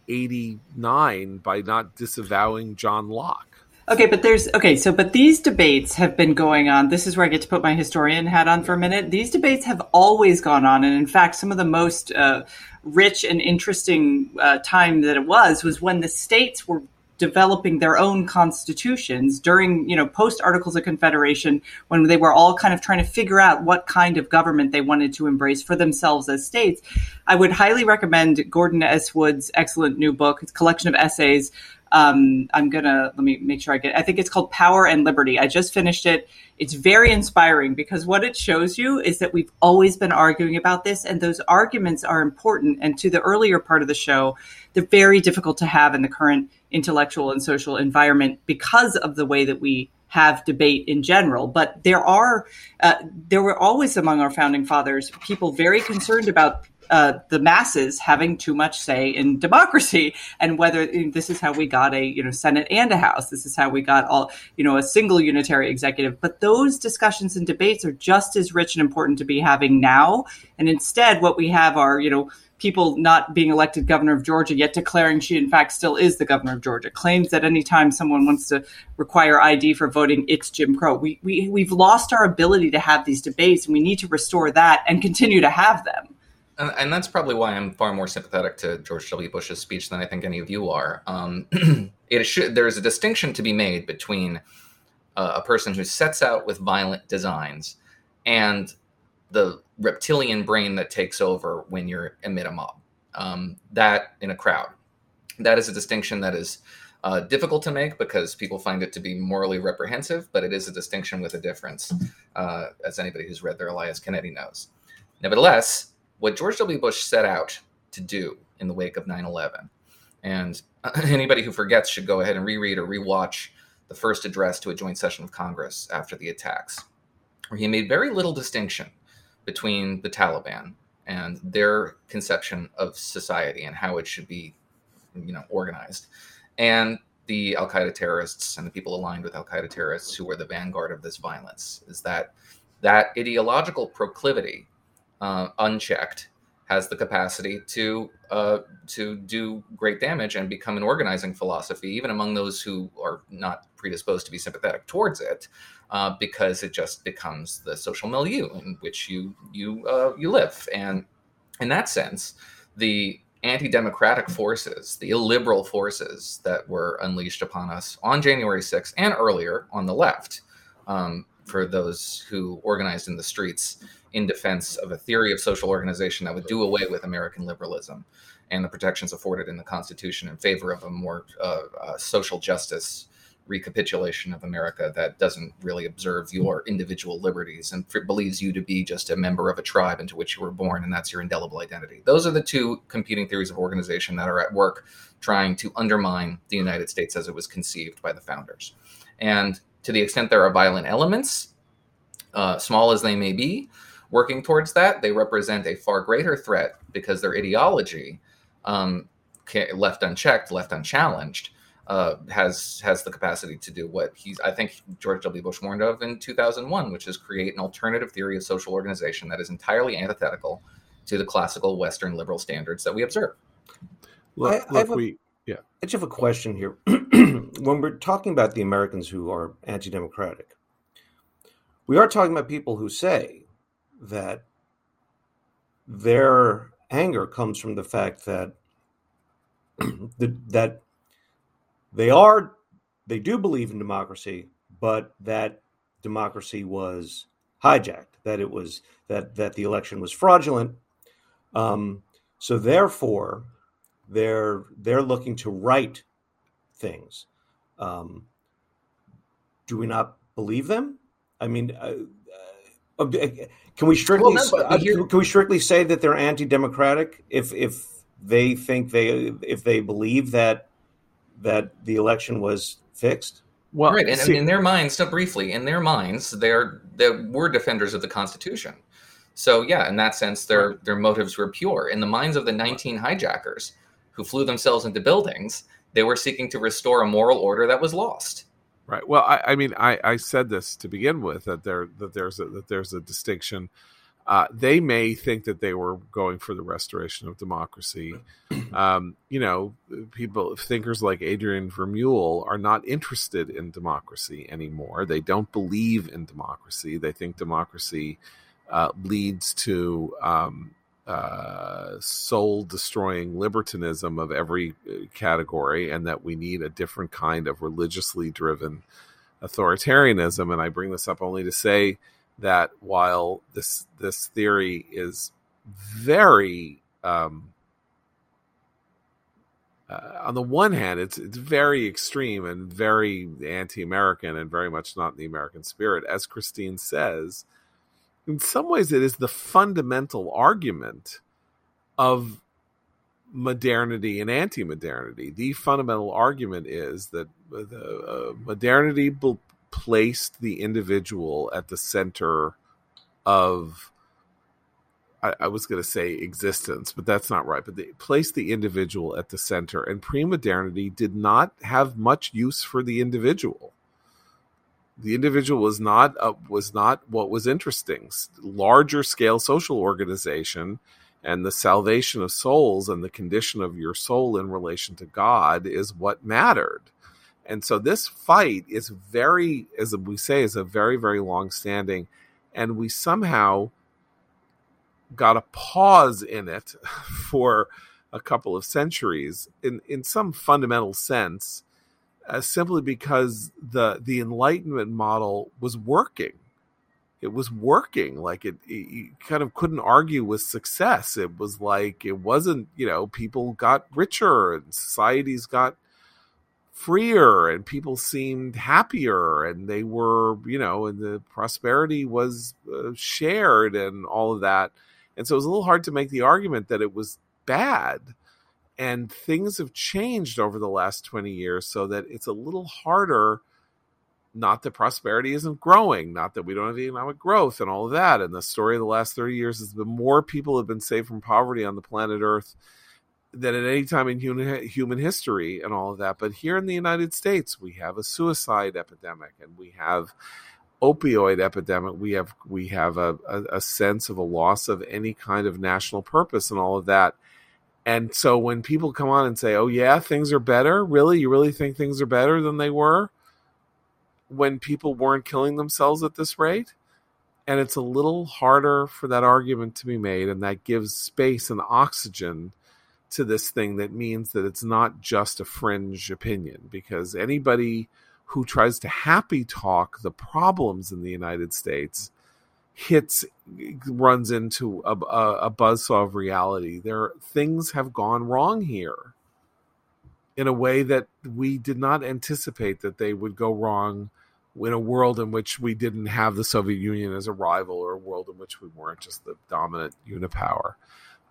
eighty-nine by not disavowing John Locke. Okay, but there's, okay, so, but these debates have been going on. This is where I get to put my historian hat on for a minute. These debates have always gone on. And in fact, some of the most uh, rich and interesting uh, time that it was, was when the states were developing their own constitutions during, you know, post Articles of Confederation, when they were all kind of trying to figure out what kind of government they wanted to embrace for themselves as states. I would highly recommend Gordon S. Wood's excellent new book. It's a collection of essays. Um, I'm going to, let me make sure I get, I think it's called Power and Liberty. I just finished it. It's very inspiring, because what it shows you is that we've always been arguing about this, and those arguments are important. And to the earlier part of the show, they're very difficult to have in the current intellectual and social environment because of the way that we have debate in general. But there are, uh, there were always among our founding fathers, people very concerned about Uh, the masses having too much say in democracy, and whether, you know, this is how we got a, you know, Senate and a House. This is how we got all, you know, a single unitary executive. But those discussions and debates are just as rich and important to be having now. And instead, what we have are, you know, people not being elected governor of Georgia, yet declaring she, in fact, still is the governor of Georgia. Claims that any time someone wants to require I D for voting, it's Jim Crow. We, we, we've lost our ability to have these debates, and we need to restore that and continue to have them. And, and that's probably why I'm far more sympathetic to George W. Bush's speech than I think any of you are. Um, it should, there is a distinction to be made between uh, a person who sets out with violent designs and the reptilian brain that takes over when you're amid a mob. Um, that in a crowd. That is a distinction that is uh, difficult to make because people find it to be morally reprehensive, but it is a distinction with a difference, uh, as anybody who's read their Elias Canetti knows. Nevertheless, what George W. Bush set out to do in the wake of nine eleven, and anybody who forgets should go ahead and reread or rewatch the first address to a joint session of Congress after the attacks, where he made very little distinction between the Taliban and their conception of society and how it should be, you know, organized, and the al-Qaeda terrorists and the people aligned with al-Qaeda terrorists who were the vanguard of this violence. Is that that ideological proclivity, Uh, unchecked, has the capacity to uh, to do great damage and become an organizing philosophy, even among those who are not predisposed to be sympathetic towards it, uh, because it just becomes the social milieu in which you you uh, you live. And in that sense, the anti-democratic forces, the illiberal forces that were unleashed upon us on January sixth and earlier on the left, um, for those who organized in the streets in defense of a theory of social organization that would do away with American liberalism and the protections afforded in the Constitution in favor of a more uh, uh, social justice recapitulation of America that doesn't really observe your individual liberties and f- believes you to be just a member of a tribe into which you were born, and that's your indelible identity. Those are the two competing theories of organization that are at work trying to undermine the United States as it was conceived by the founders. And to the extent there are violent elements, uh, small as they may be, working towards that, they represent a far greater threat because their ideology, um, left unchecked, left unchallenged, uh, has has the capacity to do what he's, I think George W. Bush warned of in two thousand one, which is create an alternative theory of social organization that is entirely antithetical to the classical Western liberal standards that we observe. Look, I, look I we... Yeah. I just have a question here. When we're talking about the Americans who are anti-democratic, we are talking about people who say that their anger comes from the fact that the, that they are, they do believe in democracy, but that democracy was hijacked, that it was that that the election was fraudulent. Um, so therefore, they're they're looking to right things. Um, do we not believe them? I mean, uh, uh, can we strictly well, no, uh, can we strictly say that they're anti-democratic if if they think they if they believe that that the election was fixed? Well, right, and, see, and in their minds, so briefly, in their minds, they're they were defenders of the Constitution. So yeah, in that sense, their right. their motives were pure. In the minds of the nineteen hijackers who flew themselves into buildings, they were seeking to restore a moral order that was lost. Right. Well, I, I mean, I, I said this to begin with, that there that there's a, that there's a distinction. Uh, they may think that they were going for the restoration of democracy. Um, you know, people, thinkers like Adrian Vermeule are not interested in democracy anymore. They don't believe in democracy. They think democracy uh, leads to um, uh, soul-destroying libertinism of every category, and that we need a different kind of religiously driven authoritarianism. And I bring this up only to say that while this this theory is very, um, uh, on the one hand, it's it's very extreme and very anti-American and very much not in the American spirit, as Christine says, in some ways it is the fundamental argument of modernity and anti-modernity. The fundamental argument is that the uh, modernity Bl- placed the individual at the center of, I, I was going to say existence, but that's not right. But they placed the individual at the center, and pre-modernity did not have much use for the individual. The individual was not uh, was not what was interesting. Larger scale social organization and the salvation of souls and the condition of your soul in relation to God is what mattered. And so this fight is very, as we say, is a very, very long-standing, and we somehow got a pause in it for a couple of centuries in, in some fundamental sense, uh, simply because the the Enlightenment model was working. It was working. Like it, it, you kind of couldn't argue with success. It was like, it wasn't, you know, people got richer and societies got freer and people seemed happier and they were, you know, and the prosperity was uh, shared and all of that. And so it was a little hard to make the argument that it was bad, and things have changed over the last twenty years so that it's a little harder. Not that prosperity isn't growing, not that we don't have economic growth and all of that. And the story of the last thirty years is the more people have been saved from poverty on the planet Earth than at any time in human human history and all of that. But here in the United States, we have a suicide epidemic and we have opioid epidemic. We have we have a, a, a sense of a loss of any kind of national purpose and all of that. And so when people come on and say, oh, yeah, things are better. Really? You really think things are better than they were when people weren't killing themselves at this rate? And it's a little harder for that argument to be made. And that gives space and oxygen to this thing that means that it's not just a fringe opinion, because anybody who tries to happy talk the problems in the United States hits, runs into a, a, a buzzsaw of reality. There, things have gone wrong here in a way that we did not anticipate that they would go wrong in a world in which we didn't have the Soviet Union as a rival, or a world in which we weren't just the dominant unipower.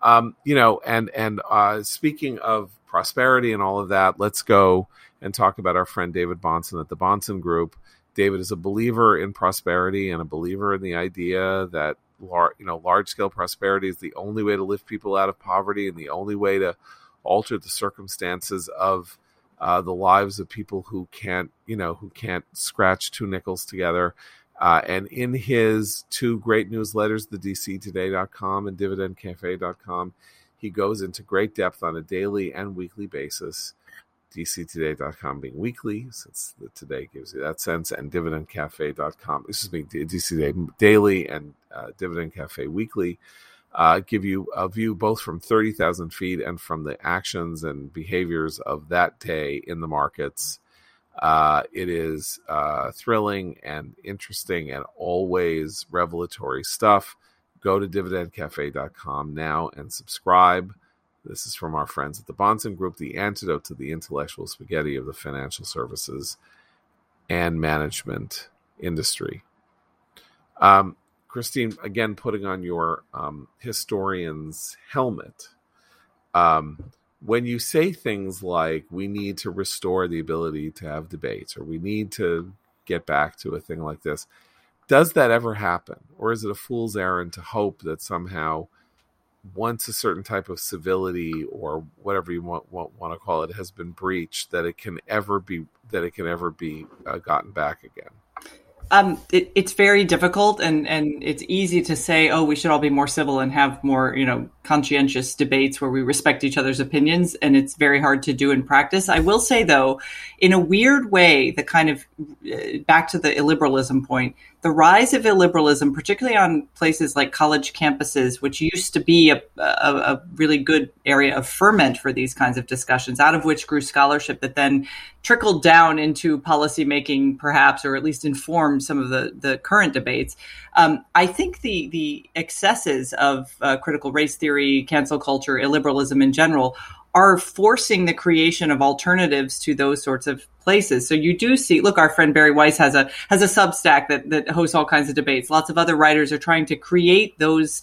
Um, you know, and, and uh, speaking of prosperity and all of that, let's go and talk about our friend David Bonson at the Bonson Group. David is a believer in prosperity and a believer in the idea that, lar- you know, large-scale prosperity is the only way to lift people out of poverty and the only way to alter the circumstances of uh, the lives of people who can't, you know, who can't scratch two nickels together. Uh, and in his two great newsletters, the D C today dot com and dividend cafe dot com, he goes into great depth on a daily and weekly basis, D C today dot com being weekly, since the today gives you that sense, and dividend cafe dot com, excuse me, D C Today daily and uh, Dividend Cafe weekly, uh, give you a view both from thirty thousand feet and from the actions and behaviors of that day in the markets. Uh, it is uh, thrilling and interesting and always revelatory stuff. Go to dividend cafe dot com now and subscribe. This is from our friends at the Bonson Group, the antidote to the intellectual spaghetti of the financial services and management industry. Um, Christine, again, putting on your um, historian's helmet. Um, when you say things like, we need to restore the ability to have debates, or we need to get back to a thing like this, does that ever happen? Or is it a fool's errand to hope that somehow once a certain type of civility or whatever you want, want, want to call it has been breached, that it can ever be, that it can ever be uh, gotten back again? Um, it, it's very difficult, and, and it's easy to say, oh, we should all be more civil and have more, you know, conscientious debates where we respect each other's opinions. And it's very hard to do in practice. I will say, though, in a weird way, the kind of uh, back to the illiberalism point, the rise of illiberalism, particularly on places like college campuses, which used to be a, a, a really good area of ferment for these kinds of discussions, out of which grew scholarship that then trickled down into policymaking, perhaps, or at least informed some of the, the current debates. Um, I think the, the excesses of uh, critical race theory, cancel culture, illiberalism in general, are forcing the creation of alternatives to those sorts of places. So you do see, look, our friend Barry Weiss has a has a Substack that, that hosts all kinds of debates. Lots of other writers are trying to create those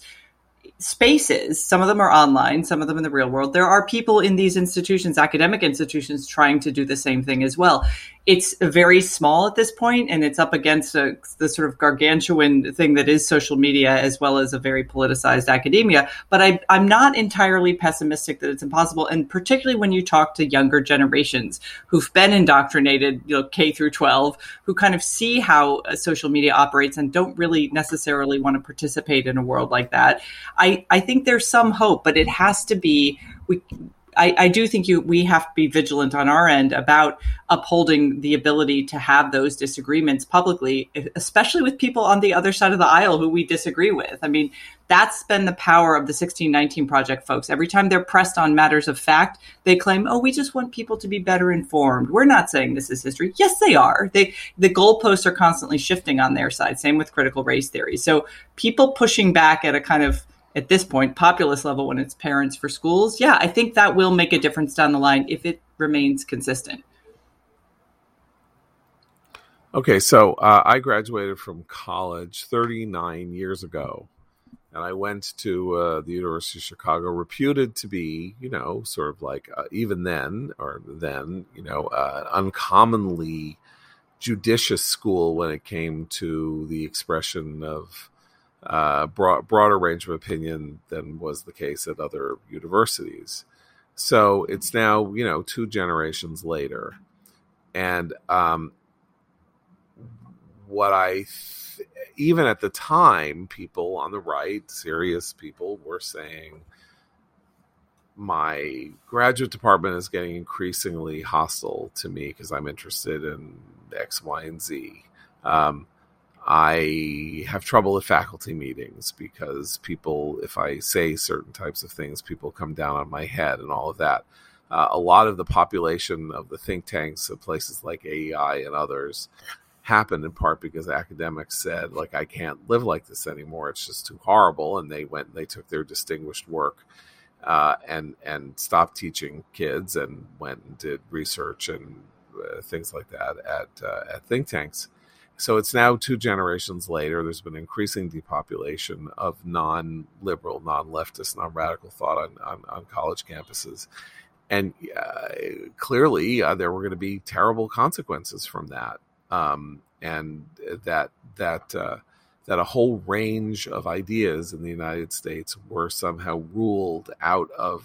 spaces. Some of them are online, some of them in the real world. There are people in these institutions, academic institutions, trying to do the same thing as well. It's very small at this point, and it's up against a, the sort of gargantuan thing that is social media, as well as a very politicized academia. But I, I'm not entirely pessimistic that it's impossible. And particularly when you talk to younger generations who've been indoctrinated, you know, K through twelve, who kind of see how social media operates and don't really necessarily want to participate in a world like that. I, I think there's some hope, but it has to be, we, I, I do think you, we have to be vigilant on our end about upholding the ability to have those disagreements publicly, especially with people on the other side of the aisle who we disagree with. I mean, that's been the power of the sixteen nineteen Project folks. Every time they're pressed on matters of fact, they claim, oh, we just want people to be better informed. We're not saying this is history. Yes, they are. They, the goalposts are constantly shifting on their side. Same with critical race theory. So people pushing back at a kind of, at this point, populist level when it's parents for schools. Yeah, I think that will make a difference down the line if it remains consistent. Okay, so uh, I graduated from college thirty-nine years ago, and I went to uh, the University of Chicago, reputed to be, you know, sort of like uh, even then or then, you know, uh, uncommonly judicious school when it came to the expression of Uh, broad, broader range of opinion than was the case at other universities. So it's now, you know, two generations later. And um, what I, th- even at the time, people on the right, serious people, were saying, my graduate department is getting increasingly hostile to me because I'm interested in X, Y, and Z. Um, I have trouble at faculty meetings because people, if I say certain types of things, people come down on my head and all of that. Uh, a lot of the population of the think tanks of places like A E I and others happened in part because academics said, like, I can't live like this anymore. It's just too horrible. And they went and they took their distinguished work uh, and, and stopped teaching kids and went and did research and uh, things like that at uh, at think tanks. So it's now two generations later. There's been increasing depopulation of non-liberal, non-leftist, non-radical thought on, on, on college campuses. And uh, clearly uh, there were going to be terrible consequences from that. Um, and that that uh, that a whole range of ideas in the United States were somehow ruled out of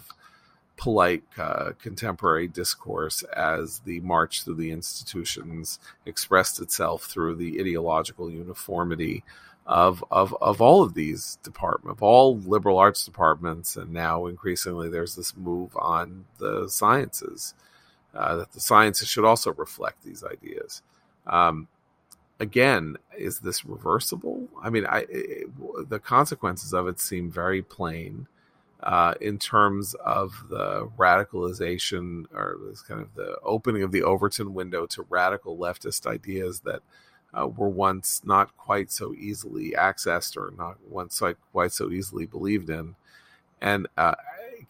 polite uh, contemporary discourse as the march through the institutions expressed itself through the ideological uniformity of of of all of these departments, of all liberal arts departments, and now increasingly there's this move on the sciences, uh, that the sciences should also reflect these ideas. Um, again, is this reversible? I mean, I, it, the consequences of it seem very plain. uh, in terms of the radicalization, or this kind of the opening of the Overton window to radical leftist ideas that uh, were once not quite so easily accessed or not once like quite so easily believed in. And uh,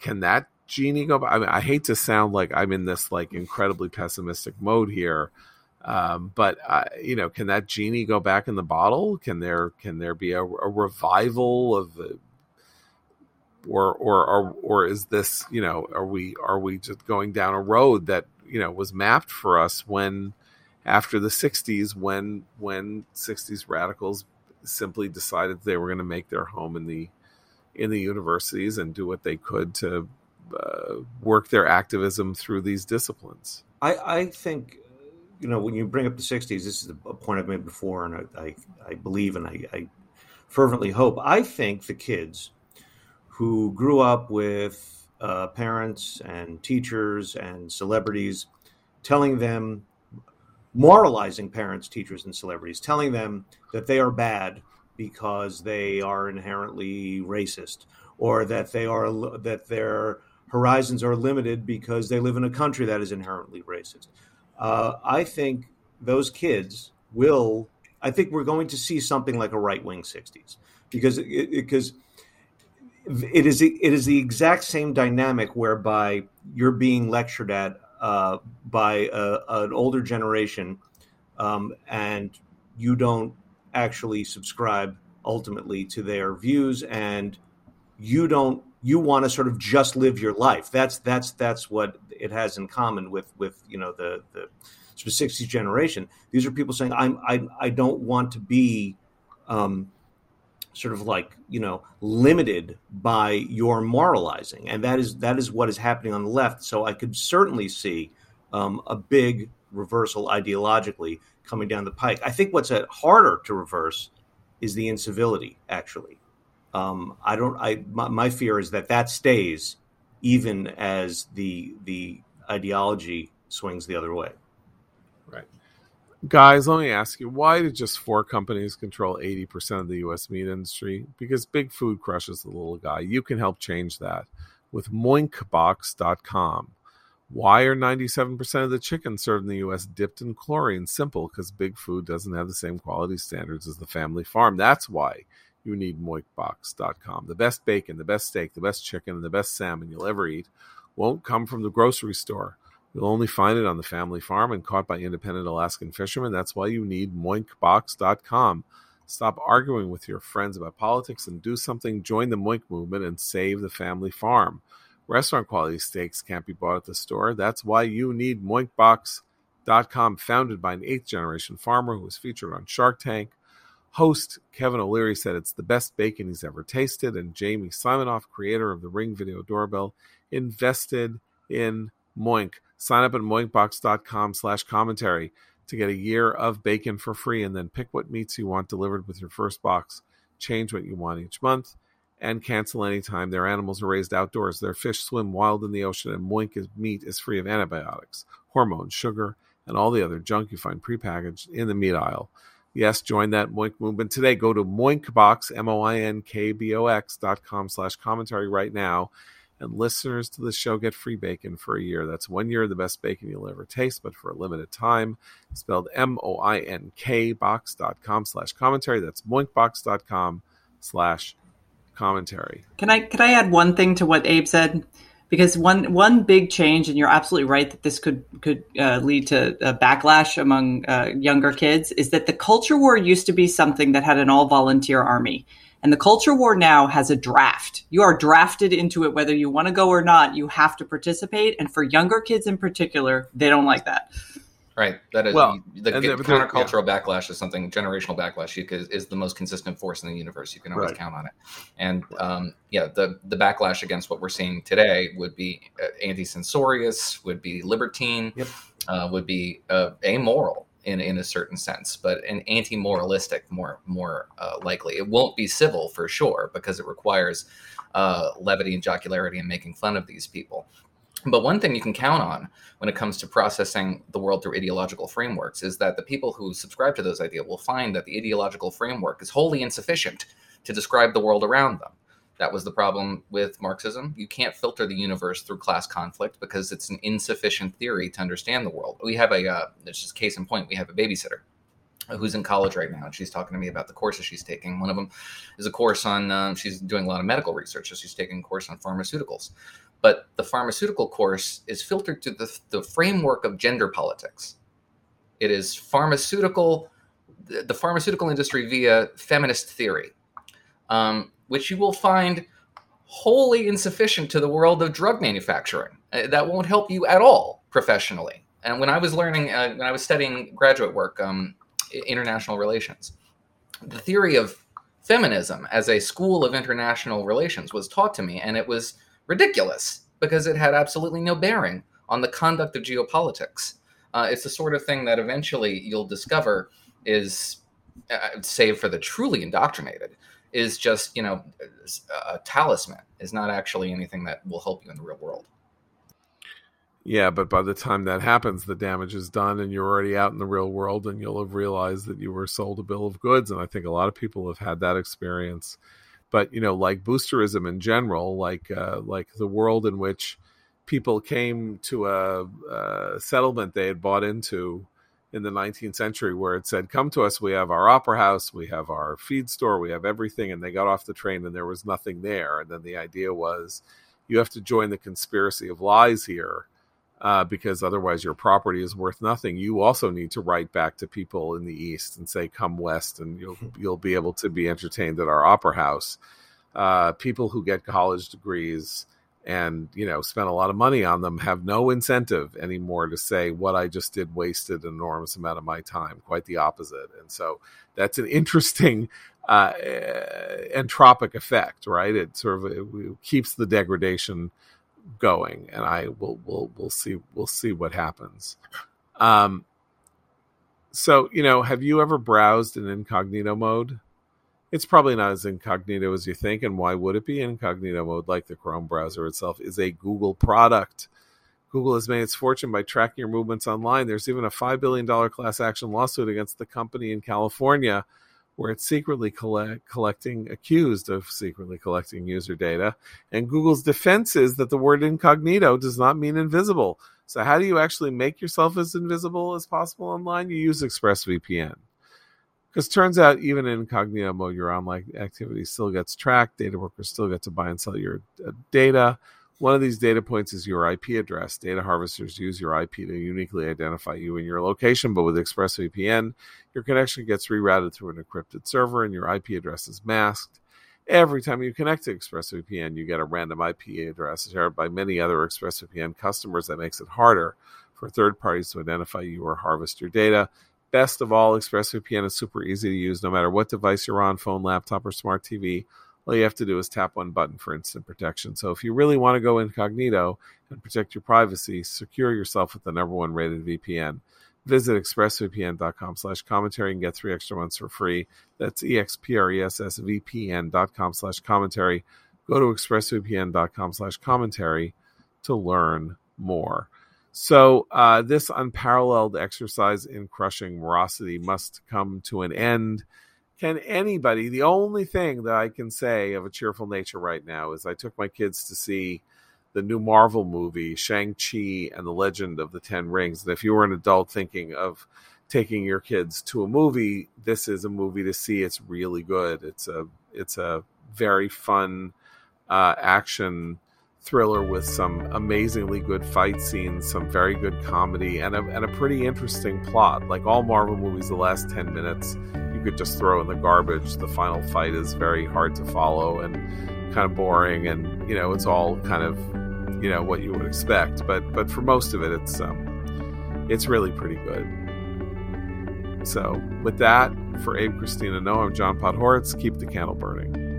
can that genie go by? I mean, I hate to sound like I'm in this like incredibly pessimistic mode here, um, but uh, you know, can that genie go back in the bottle? Can there can there be a, a revival of, the, or, or or or is this, you know, are we are we just going down a road that, you know, was mapped for us when after the sixties, when when sixties radicals simply decided they were going to make their home in the in the universities and do what they could to uh, work their activism through these disciplines? I, I think, you know, when you bring up the sixties, this is a point I've made before, and I, I, I believe and I, I fervently hope. I think the kids who grew up with uh, parents and teachers and celebrities telling them, moralizing parents, teachers, and celebrities, telling them that they are bad because they are inherently racist, or that they are that their horizons are limited because they live in a country that is inherently racist. Uh, I think those kids will. I think we're going to see something like a right-wing sixties, because it, because it is it is the exact same dynamic whereby you're being lectured at uh, by a, an older generation, um, and you don't actually subscribe ultimately to their views, and you don't you want to sort of just live your life. That's that's that's what it has in common with with you know the the sixties generation. These are people saying I'm I I don't want to be um sort of like you know limited by your moralizing, and that is that is what is happening on the left. So I could certainly see um a big reversal ideologically coming down the pike. I think what's harder to reverse is the incivility, actually. Um, I don't, I, my, my fear is that that stays even as the, the ideology swings the other way. Right. Guys, let me ask you, why do just four companies control eighty percent of the U S meat industry? Because big food crushes the little guy. You can help change that with moink box dot com. Why are ninety-seven percent of the chicken served in the U S dipped in chlorine? Simple, because big food doesn't have the same quality standards as the family farm. That's why you need moink box dot com. The best bacon, the best steak, the best chicken, and the best salmon you'll ever eat won't come from the grocery store. You'll only find it on the family farm and caught by independent Alaskan fishermen. That's why you need moink box dot com. Stop arguing with your friends about politics and do something. Join the Moink movement and save the family farm. Restaurant quality steaks can't be bought at the store. That's why you need moink box dot com, founded by an eighth generation farmer who was featured on Shark Tank. Host Kevin O'Leary said it's the best bacon he's ever tasted, and Jamie Simonoff, creator of the Ring video doorbell, invested in Moink. Sign up at moink box dot com slash commentary to get a year of bacon for free, and then pick what meats you want delivered with your first box. Change what you want each month and cancel anytime. Their animals are raised outdoors. Their fish swim wild in the ocean, and Moink meat is free of antibiotics, hormones, sugar, and all the other junk you find prepackaged in the meat aisle. Yes, join that Moink movement today. Go to moinkbox, M O I N K B O X dot com slash commentary right now, and listeners to the show get free bacon for a year. That's one year of the best bacon you'll ever taste, but for a limited time. Spelled M O I N K box dot com slash commentary. That's moinkbox dot com slash commentary. Can I can I add one thing to what Abe said? Because one one big change, and you're absolutely right that this could could uh, lead to a backlash among uh, younger kids, is that the culture war used to be something that had an all volunteer army, and the culture war now has a draft. You are drafted into it whether you want to go or not. You have to participate, and for younger kids in particular, they don't like that. Right. That is well, the, the countercultural yeah. backlash is something, generational backlash is, is the most consistent force in the universe. You can always right. count on it. And um, yeah, the, the backlash against what we're seeing today would be anti-censorious, would be libertine, yep. uh, would be uh, amoral in, in a certain sense, but an anti-moralistic more more uh, likely. It won't be civil for sure, because it requires uh, levity and jocularity and making fun of these people. But one thing you can count on when it comes to processing the world through ideological frameworks is that the people who subscribe to those ideas will find that the ideological framework is wholly insufficient to describe the world around them. That was the problem with Marxism. You can't filter the universe through class conflict because it's an insufficient theory to understand the world. We have a, uh, it's just case in point, we have a babysitter who's in college right now, and she's talking to me about the courses she's taking. One of them is a course on, um, she's doing a lot of medical research, so she's taking a course on pharmaceuticals. But the pharmaceutical course is filtered through the, the framework of gender politics. It is pharmaceutical, the pharmaceutical industry via feminist theory. Um, which you will find wholly insufficient to the world of drug manufacturing. Uh, that won't help you at all professionally. And when I was learning, uh, when I was studying graduate work, um, international relations, the theory of feminism as a school of international relations was taught to me, and it was ridiculous because it had absolutely no bearing on the conduct of geopolitics. Uh, it's the sort of thing that eventually you'll discover is, uh, save for the truly indoctrinated, is just, you know, a talisman, is not actually anything that will help you in the real world. Yeah, but by the time that happens, the damage is done and you're already out in the real world, and you'll have realized that you were sold a bill of goods. And I think a lot of people have had that experience. But, you know, like boosterism in general, like uh, like the world in which people came to a, a settlement they had bought into in the nineteenth century, where it said, come to us, we have our opera house, we have our feed store, we have everything. And they got off the train and there was nothing there. And then the idea was, you have to join the conspiracy of lies here, uh, because otherwise your property is worth nothing. You also need to write back to people in the East and say, come West, and you'll, you'll be able to be entertained at our opera house. Uh, people who get college degrees and, you know, spent a lot of money on them have no incentive anymore to say, what I just did wasted an enormous amount of my time. Quite the opposite. And so that's an interesting uh, entropic effect, right? It sort of it, it keeps the degradation going, and I will we'll we'll see we'll see what happens. Um, so you know, have you ever browsed in incognito mode? It's probably not as incognito as you think, and why would it be? Incognito mode, like the Chrome browser itself, is a Google product. Google has made its fortune by tracking your movements online. There's even a five billion dollars class action lawsuit against the company in California, where it's secretly collect, collecting, accused of secretly collecting user data. And Google's defense is that the word incognito does not mean invisible. So how do you actually make yourself as invisible as possible online? You use ExpressVPN. Because turns out, even in incognito mode, your online activity still gets tracked. Data workers still get to buy and sell your data. One of these data points is your I P address. Data harvesters use your I P to uniquely identify you and your location. But with ExpressVPN, your connection gets rerouted through an encrypted server, and your I P address is masked. Every time you connect to ExpressVPN, you get a random I P address shared by many other ExpressVPN customers. That makes it harder for third parties to identify you or harvest your data. Best of all, ExpressVPN is super easy to use no matter what device you're on, phone, laptop, or smart T V. All you have to do is tap one button for instant protection. So if you really want to go incognito and protect your privacy, secure yourself with the number one rated V P N. Visit expressvpn.com slash commentary and get three extra months for free. That's expressvpn.com slash commentary. Go to expressvpn.com slash commentary to learn more. So uh, this unparalleled exercise in crushing morosity must come to an end. Can anybody, the only thing that I can say of a cheerful nature right now is I took my kids to see the new Marvel movie, Shang-Chi and the Legend of the Ten Rings. And if you were an adult thinking of taking your kids to a movie, this is a movie to see. It's really good. It's a, it's a very fun uh, action thriller with some amazingly good fight scenes, some very good comedy, and a, and a pretty interesting plot. Like all Marvel movies, the last ten minutes you could just throw in the garbage. The final fight is very hard to follow and kind of boring, and you know, it's all kind of, you know, what you would expect, but but for most of it, it's um it's really pretty good. So with that, for Abe, Christine, and Noah, I'm John Podhortz. Keep the candle burning.